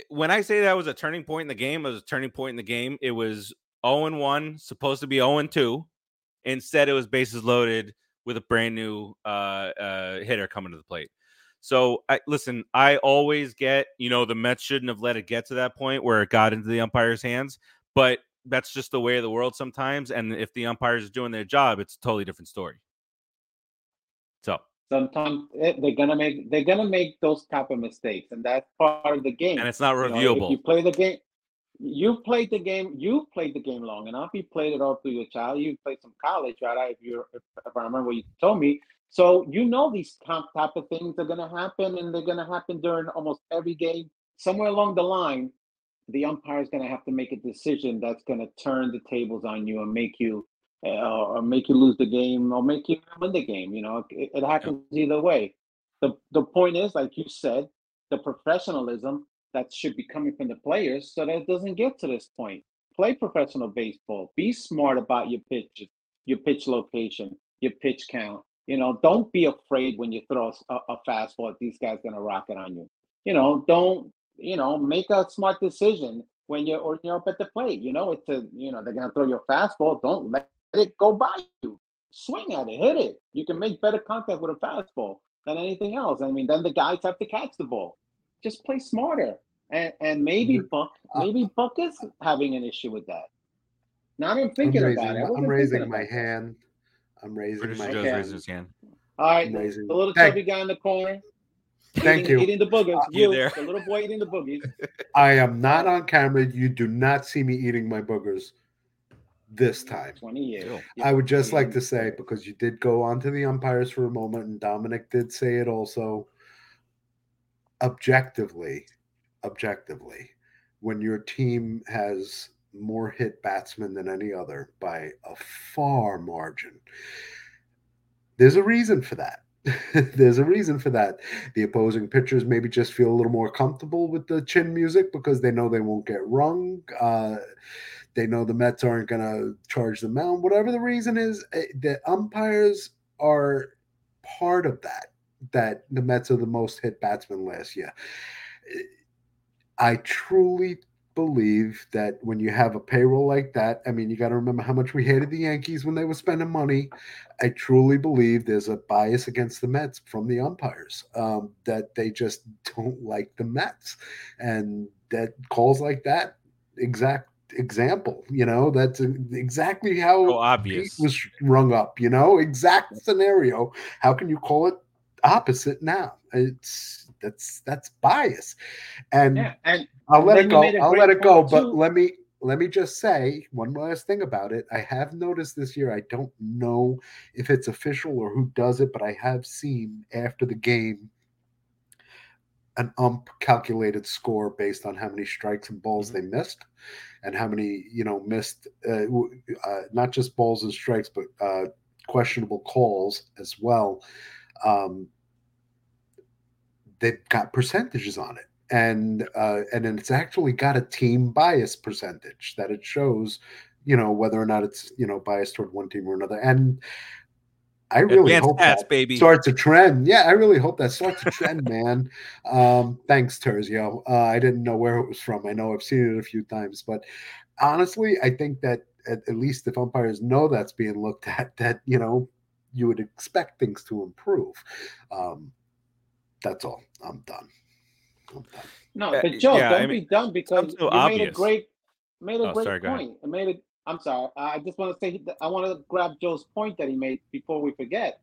when I say that was a turning point in the game, it was a turning point in the game. It was oh and one, supposed to be oh and two. Instead, it was bases loaded with a brand new uh, uh, hitter coming to the plate. So, I, listen, I always get, you know, the Mets shouldn't have let it get to that point where it got into the umpire's hands, but that's just the way of the world sometimes. And if the umpires are doing their job, it's a totally different story. So sometimes they're gonna make they're gonna make those type of mistakes, and that's part of the game. And it's not reviewable. You know, if you play the game, you played the game, you played the game long enough. You played it all through your child. You played some college, right? If you if, if I remember what you told me, so you know these type of things are gonna happen, and they're gonna happen during almost every game. Somewhere along the line, the umpire is going to have to make a decision that's going to turn the tables on you and make you, uh, or make you lose the game, or make you win the game. You know, it, it happens yeah. either way. the The point is, like you said, the professionalism that should be coming from the players, so that it doesn't get to this point. Play professional baseball. Be smart about your pitches, your pitch location, your pitch count. You know, don't be afraid when you throw a, a fastball. These guys going to rock it on you. You know, don't. You know, make a smart decision when you're or you're up at the plate. You know, it's a you know they're gonna throw your fastball. Don't let it go by you. Swing at it, hit it. You can make better contact with a fastball than anything else. I mean, then the guys have to catch the ball. Just play smarter. And and maybe Buck, maybe Buck is having an issue with that. Now I'm thinking I'm raising, about it. I'm raising my hand. I'm raising British my Joe's hand. Raising his hand. All right. Amazing. The little chubby hey. guy in the corner. Thank eating, you. Eating the boogers. Uh, you, there. The little boy eating the boogies. I am not on camera. You do not see me eating my boogers this time. twenty years. I would just like to say, because you did go on to the umpires for a moment, and Dominic did say it also, objectively, objectively, when your team has more hit batsmen than any other by a far margin, there's a reason for that. There's a reason for that. The opposing pitchers maybe just feel a little more comfortable with the chin music because they know they won't get rung. Uh, they know the Mets aren't going to charge the mound. Whatever the reason is, the umpires are part of that, that the Mets are the most hit batsmen last year. I truly believe that when you have a payroll like that, I mean, you got to remember how much we hated the Yankees when they were spending money. I truly believe there's a bias against the Mets from the umpires, um, that they just don't like the Mets. And that calls like that exact example, you know, that's exactly how so obvious Pete was rung up, you know, exact scenario. How can you call it opposite now? It's that's that's bias. And, yeah, and I'll let it go. I'll let it go. But too. let me let me just say one last thing about it. I have noticed this year, I don't know if it's official or who does it, but I have seen after the game an ump calculated score based on how many strikes and balls mm-hmm. they missed and how many, you know, missed uh, uh, not just balls and strikes, but uh, questionable calls as well. Um, they've got percentages on it. And uh, and then it's actually got a team bias percentage that it shows, you know, whether or not it's, you know, biased toward one team or another. And I really Advanced hope pass, that baby. starts a trend. Yeah, I really hope that starts a trend, man. Um, thanks, Terzio. Uh, I didn't know where it was from. I know I've seen it a few times. But honestly, I think that at, at least if umpires know that's being looked at, that, you know, you would expect things to improve. Um, that's all. I'm done. I'm done. No, but Joe, yeah, don't I mean, be done because so you obvious. made a great, made a oh, great sorry, point. I made it. I'm sorry. I just want to say that I want to grab Joe's point that he made before we forget.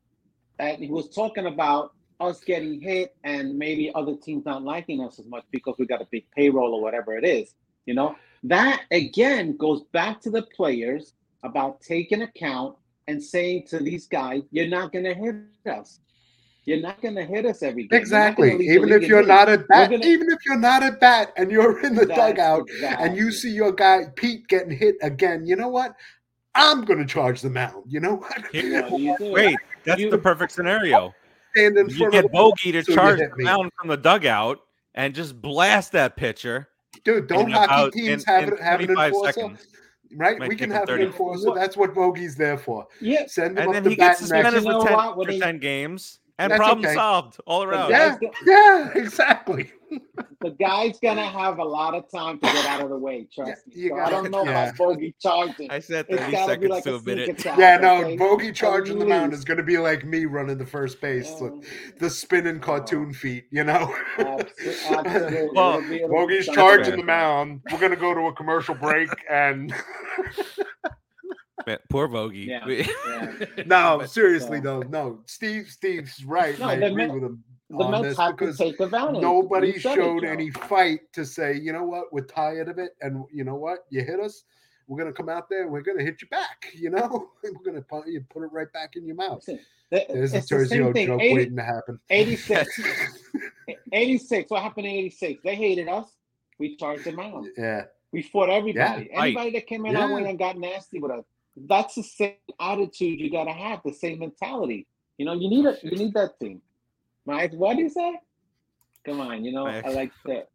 And he was talking about us getting hit and maybe other teams not liking us as much because we got a big payroll or whatever it is. You know, that again goes back to the players about taking account and saying to these guys, you're not going to hit us. You're not going to hit us every game. Exactly. Even if you're not at bat, gonna... even if you're not at bat and you're in the That's dugout exactly. and you see your guy, Pete, getting hit again, you know what? I'm going to charge the mound. You know what? Yeah, you Wait, that's you... the perfect scenario. Stand you get Bogey to so charge the mound from the dugout and just blast that pitcher. Dude, don't hockey teams in, have, in it, have it in four seconds. Right, we can have an enforcer. That's what Bogey's there for. Yeah, send him and up then the he bat gets suspended for ten, games, and that's problem okay. solved all around. Yeah, yeah, exactly. The guy's gonna have a lot of time to get out of the way. Trust yeah, me. So I don't know yeah. about Bogey charging. I said thirty seconds like to a minute. Yeah, no, okay? Bogey charging the mound is gonna be like me running the first base, yeah. so the spinning cartoon oh. feet. You know, absolutely. Well, Bogey's charging the mound. We're gonna go to a commercial break and. Man, poor Bogey. Yeah, yeah. No, but, seriously yeah. though. No, Steve. Steve's right. No, I agree Mets, with him. The Mets have to take advantage. Nobody showed it, any fight to say, you know what, we're tired of it, and you know what, you hit us. We're gonna come out there. And we're gonna hit you back. You know, we're gonna put, you put it right back in your mouth. Listen, the, There's a Terzio joke eighty, waiting to happen. Eighty-six. eighty-six. What happened in eighty-six? They hated us. We charged them out. Yeah. We fought everybody. Yeah, Anybody right. that came in yeah. our way and got nasty with us. That's the same attitude you gotta have, the same mentality. You know, you need a, you need that thing. Mike, what do you say? Come on, you know, my I ex- like that.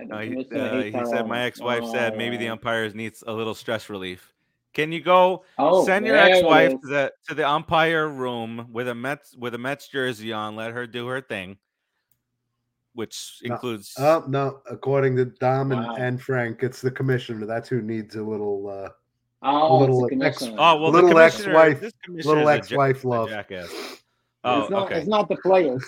No, he uh, he said, own. my ex-wife oh, said maybe the umpires needs a little stress relief. Can you go oh, send your ex-wife to the to the umpire room with a Mets with a Mets jersey on? Let her do her thing, which includes. No. Oh no! According to Dom and, wow. and Frank, it's the commissioner. That's who needs a little. Uh, Oh, little ex, oh, well, little ex-wife, little ex-wife love. Oh, it's not, okay. It's not the players.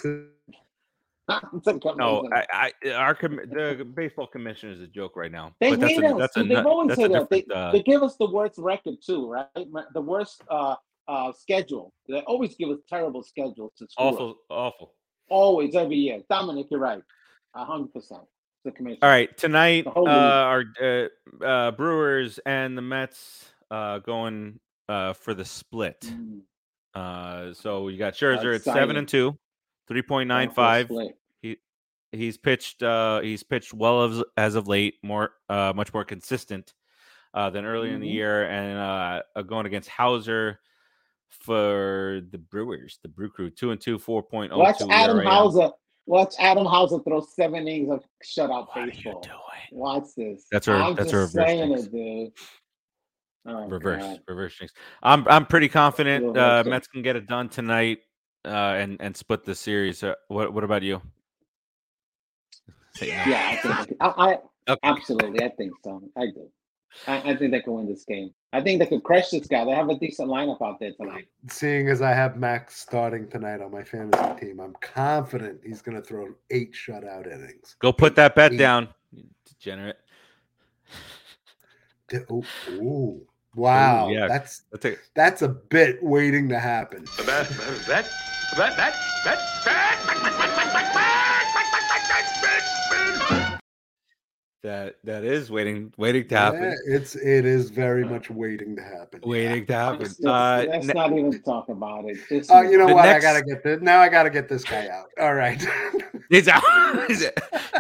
no, I, I, our com- the baseball commissioner is a joke right now. They but hate that's a, us. That's a, They've always hated us. They, uh, they give us the worst record too, right? The worst uh, uh, schedule. They always give us terrible schedules to score. Awful, awful. Always, every year. Dominic, you're right. one hundred percent. The commission. All right. Tonight, uh, our uh, uh, Brewers and the Mets uh, going uh, for the split. Mm. Uh, so you got Scherzer at seven and two, three point nine five. He he's pitched uh, he's pitched well as, as of late, more uh, much more consistent uh, than earlier mm-hmm. in the year, and uh, going against Houser for the Brewers, the Brew Crew, two and two, four point oh two. Watch Adam right Houser. Now. Watch Adam Houser throw seven innings of shutout baseball. Watch this. That's her. I'm that's her saying it, dude. Oh, reverse, God. reverse things. I'm I'm pretty confident uh, Mets can get it done tonight uh, and and split the series. Uh, what What about you? Yeah, yeah I, think, I, I okay. absolutely. I think so. I do. I, I think they can win this game. I think they could crush this guy. They have a decent lineup out there tonight. Seeing as I have Max starting tonight on my fantasy team, I'm confident he's going to throw eight shutout innings. Go put that bet eight. down, you degenerate. Oh, ooh. Wow, ooh, yeah. that's that's a, that's a bit waiting to happen. That that that that that that that is waiting waiting to happen. Yeah, it's it is very much waiting to happen. Waiting yeah. to happen. Let's, uh, let's ne- not even talk about it. Just oh, you know what? Next... I gotta get this. Now I gotta get this guy out. All right, he's out. He's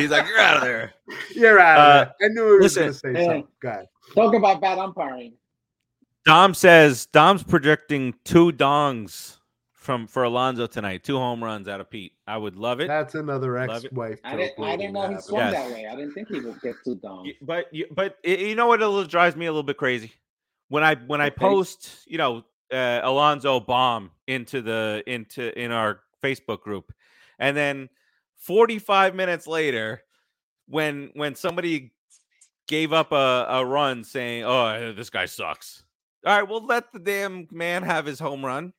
like, you're out of there. You're out of uh, there. I knew he was listen, gonna say hey, something. Go ahead. Talk about bad umpiring. Dom says Dom's predicting two dongs from for Alonso tonight. Two home runs out of Pete. I would love it. That's another ex-wife. I didn't, I didn't know he swung yes. that way. I didn't think he would get two dongs. But but you know what? It drives me a little bit crazy when I when I post you know uh, Alonso bomb into the into in our Facebook group, and then forty-five minutes later, when when somebody gave up a, a run saying, oh, this guy sucks. All right, well, let the damn man have his home run.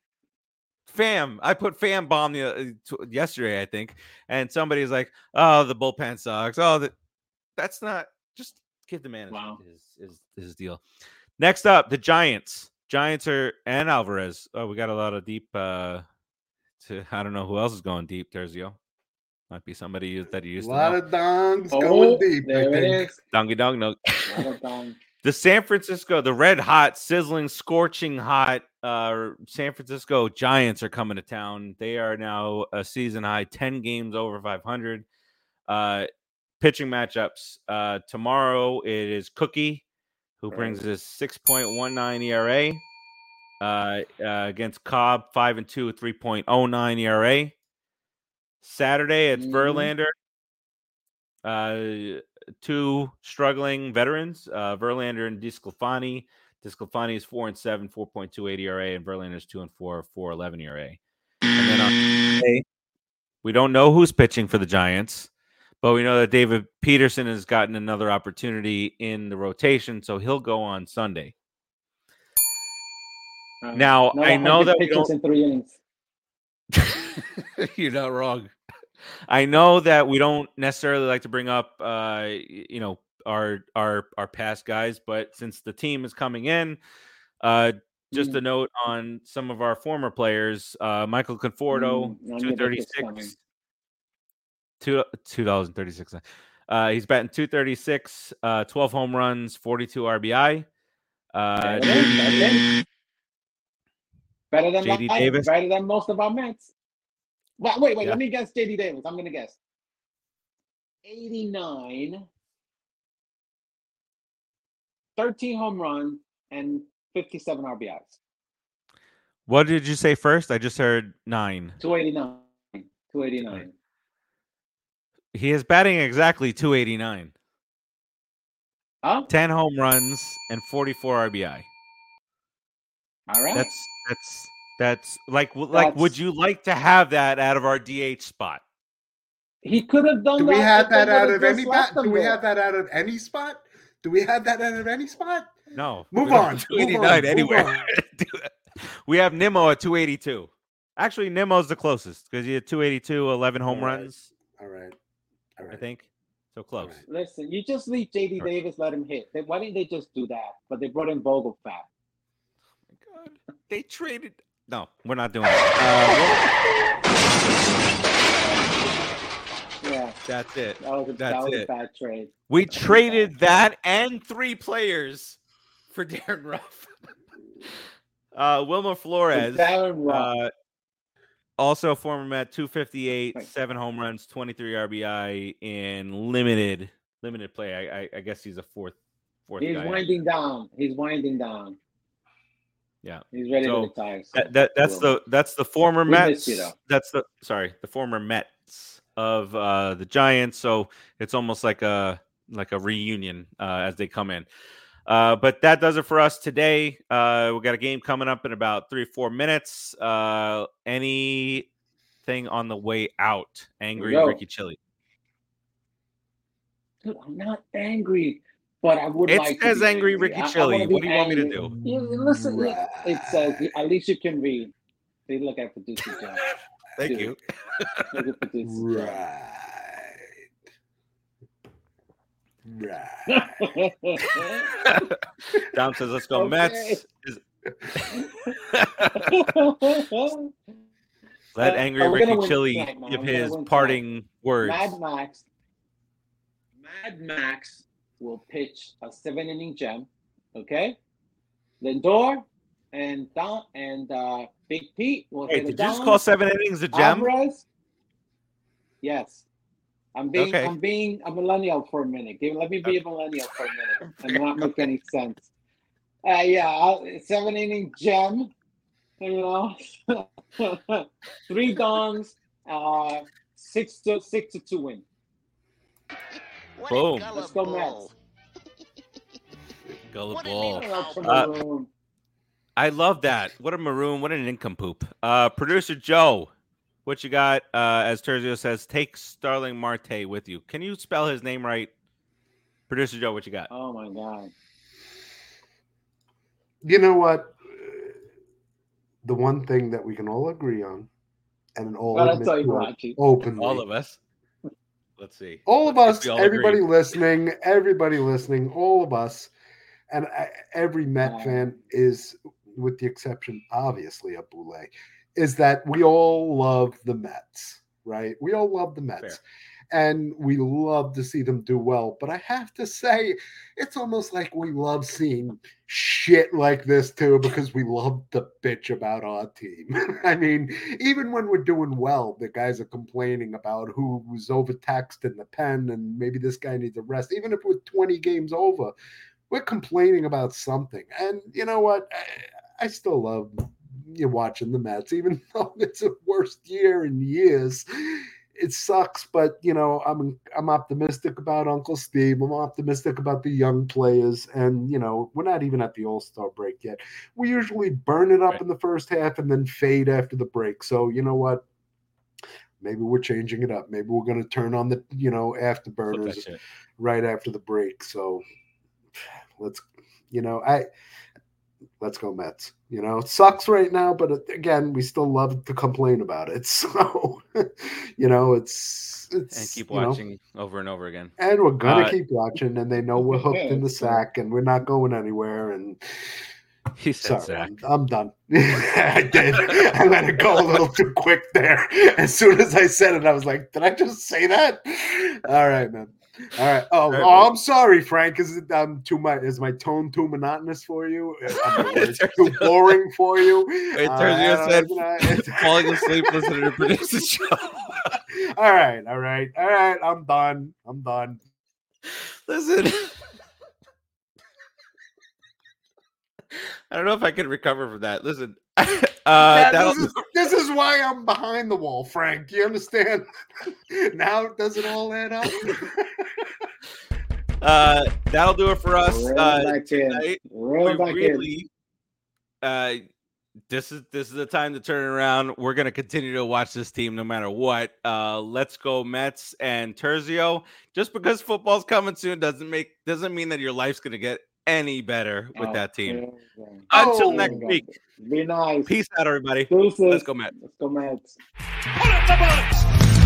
Pham. I put Pham bomb the, uh, yesterday, I think, and somebody's like, oh, the bullpen sucks. Oh, the... that's not – just give the man wow. his, his, his deal. Next up, the Giants. Giants are – and Alvarez. Oh, we got a lot of deep uh, – to, I don't know who else is going deep, Terzio. Might be somebody that he used to know. A lot of dongs oh, going deep, I think. Dongy dong, no. A lot of dongs. The San Francisco, the red hot, sizzling, scorching hot uh, San Francisco Giants are coming to town. They are now a season high, ten games over five hundred. Uh, pitching matchups. Uh, tomorrow it is Cookie, who brings us six point one nine E R A uh, uh, against Cobb, five and two, three point oh nine E R A. Saturday, it's Verlander. Uh, two struggling veterans, uh, Verlander and DeSclafani. DeSclafani is four and seven, four point two eight E R A, and Verlander is two and four, four eleven E R A. And then on Saturday, we don't know who's pitching for the Giants, but we know that David Peterson has gotten another opportunity in the rotation, so he'll go on Sunday. Uh, now I know that we don't. In three innings. You're not wrong. I know that we don't necessarily like to bring up, uh, you know, our our our past guys, but since the team is coming in, uh, just mm. a note on some of our former players: uh, Michael Conforto, mm, two thirty six, two two dollars and thirty six. Uh, he's batting two thirty six, uh, twelve home runs, forty two R B I. Uh, J D, better than J D my, Davis, better than most of our Mets. Wait, wait, wait yeah. let me guess J D Davis. I'm going to guess. eighty-nine, thirteen home runs, and fifty-seven R B Is. What did you say first? I just heard nine. two eighty-nine. two eighty-nine. He is batting exactly two eighty-nine. Huh? ten home runs and forty-four R B I. All right. That's that's... That's like, like. That's, would you like to have that out of our D H spot? He could have done. Do we have that out of any spot? Do we have that out of any spot? Do we have that out of any spot? No. Move on. two eighty-nine anywhere. We have Nimmo at two eighty-two. Actually, Nimmo's the closest because he had two eighty-two, eleven home runs. All right. All right. I think so close. Listen, you just leave J D Davis, let him hit. Why didn't they just do that? But they brought in Vogel Fat. Oh my God. They traded. No, we're not doing that. Uh, yeah, that's it. That was a, that's that was it. a bad trade. We that traded that and three players for Darin Ruf. uh, Wilmer Flores. Darin Ruf. Uh, also former Met, two fifty-eight, right. seven home runs, twenty-three R B I in limited limited play. I, I, I guess he's a fourth. fourth he's guy winding out. down. He's winding down. Yeah, he's ready so to retire. So that, that that's the that's the former we Mets. You, that's the sorry, the former Mets of uh, the Giants. So it's almost like a like a reunion uh, as they come in. Uh, but that does it for us today. Uh, we got a game coming up in about three or four minutes. Uh, anything on the way out? Angry Yo. Ricky Chili. Dude, I'm not angry, but I would it like. It says to angry Ricky I, Chili. I what do you angry. want me to do? Listen, it says at least you can read. They look at Producer Joe. Thank Dude. you. Look at Producer Joe. Right. Right. Dom says, "Let's go, okay. Mets." Let uh, angry Ricky Chili tonight, give his parting tonight. words. Mad Max, Mad Max will pitch a seven-inning gem. Okay, Lindor and Dom and uh, Big Pete will. Hey, did you just call seven innings a gem? Alvarez? Yes. I'm being, okay. I'm being a millennial for a minute. Give, let me be a millennial for a minute and not make any sense. Uh, yeah, I'll, seven inning gem, you know, three dongs, uh, six to six to two win. What Boom! Let's go, Mets. Gullible. Uh, I love that. What a maroon! What an nincompoop. Uh, Producer Joe. What you got, uh, as Terzio says, take Sterling Marte with you. Can you spell his name right? Producer Joe, what you got? Oh, my God. You know what? The one thing that we can all agree on, and all, well, admit you what, openly. all of us, let's see. All of us, all everybody agree. listening, everybody listening, all of us, and I, every Met wow. fan is, with the exception, obviously, of Boulay. Is that we all love the Mets, right? We all love the Mets. Fair. And we love to see them do well. But I have to say, it's almost like we love seeing shit like this, too, because we love to bitch about our team. I mean, even when we're doing well, the guys are complaining about who was overtaxed in the pen and maybe this guy needs a rest. Even if we're twenty games over, we're complaining about something. And you know what? I, I still love you're watching the Mets, even though it's the worst year in years. It sucks, but you know, I'm I'm optimistic about Uncle Steve. I'm optimistic about the young players, and you know, we're not even at the All-Star break yet. We usually burn it up right. in the first half and then fade after the break. So you know what? Maybe we're changing it up. Maybe we're going to turn on the you know afterburners right after the break. So let's you know I. Let's go Mets. You know, it sucks right now, but again, we still love to complain about it. So, you know, it's it's and keep watching you know, over and over again. And we're gonna uh, keep watching, and they know we're hooked yeah, in the sack, cool. and we're not going anywhere. And he said, sorry, I'm, I'm done. I did. I let it go a little too quick there. As soon as I said it, I was like, did I just say that? All right, man. All right. Oh, All right, oh I'm sorry, Frank. Is it um too much? Is my tone too monotonous for you? It's too boring for you. Wait, Terzio said falling asleep listening to produce the show. All right, all right, all right. I'm done. I'm done. Listen. I don't know if I can recover from that. Listen. Uh, yeah, that this, was... is, this is why I'm behind the wall, Frank. You understand? Now does it all add up? uh, that'll do it for us. Uh, back tonight. We back really, uh, this is this is the time to turn around. We're gonna continue to watch this team no matter what. Uh, let's go Mets and Terzio. Just because football's coming soon doesn't make doesn't mean that your life's gonna get any better with oh, that team. Yeah, yeah. Until oh, next week. Be nice. Peace out, everybody. Deuces. Let's go, Mets. Let's go, Mets. Put up the Bucks.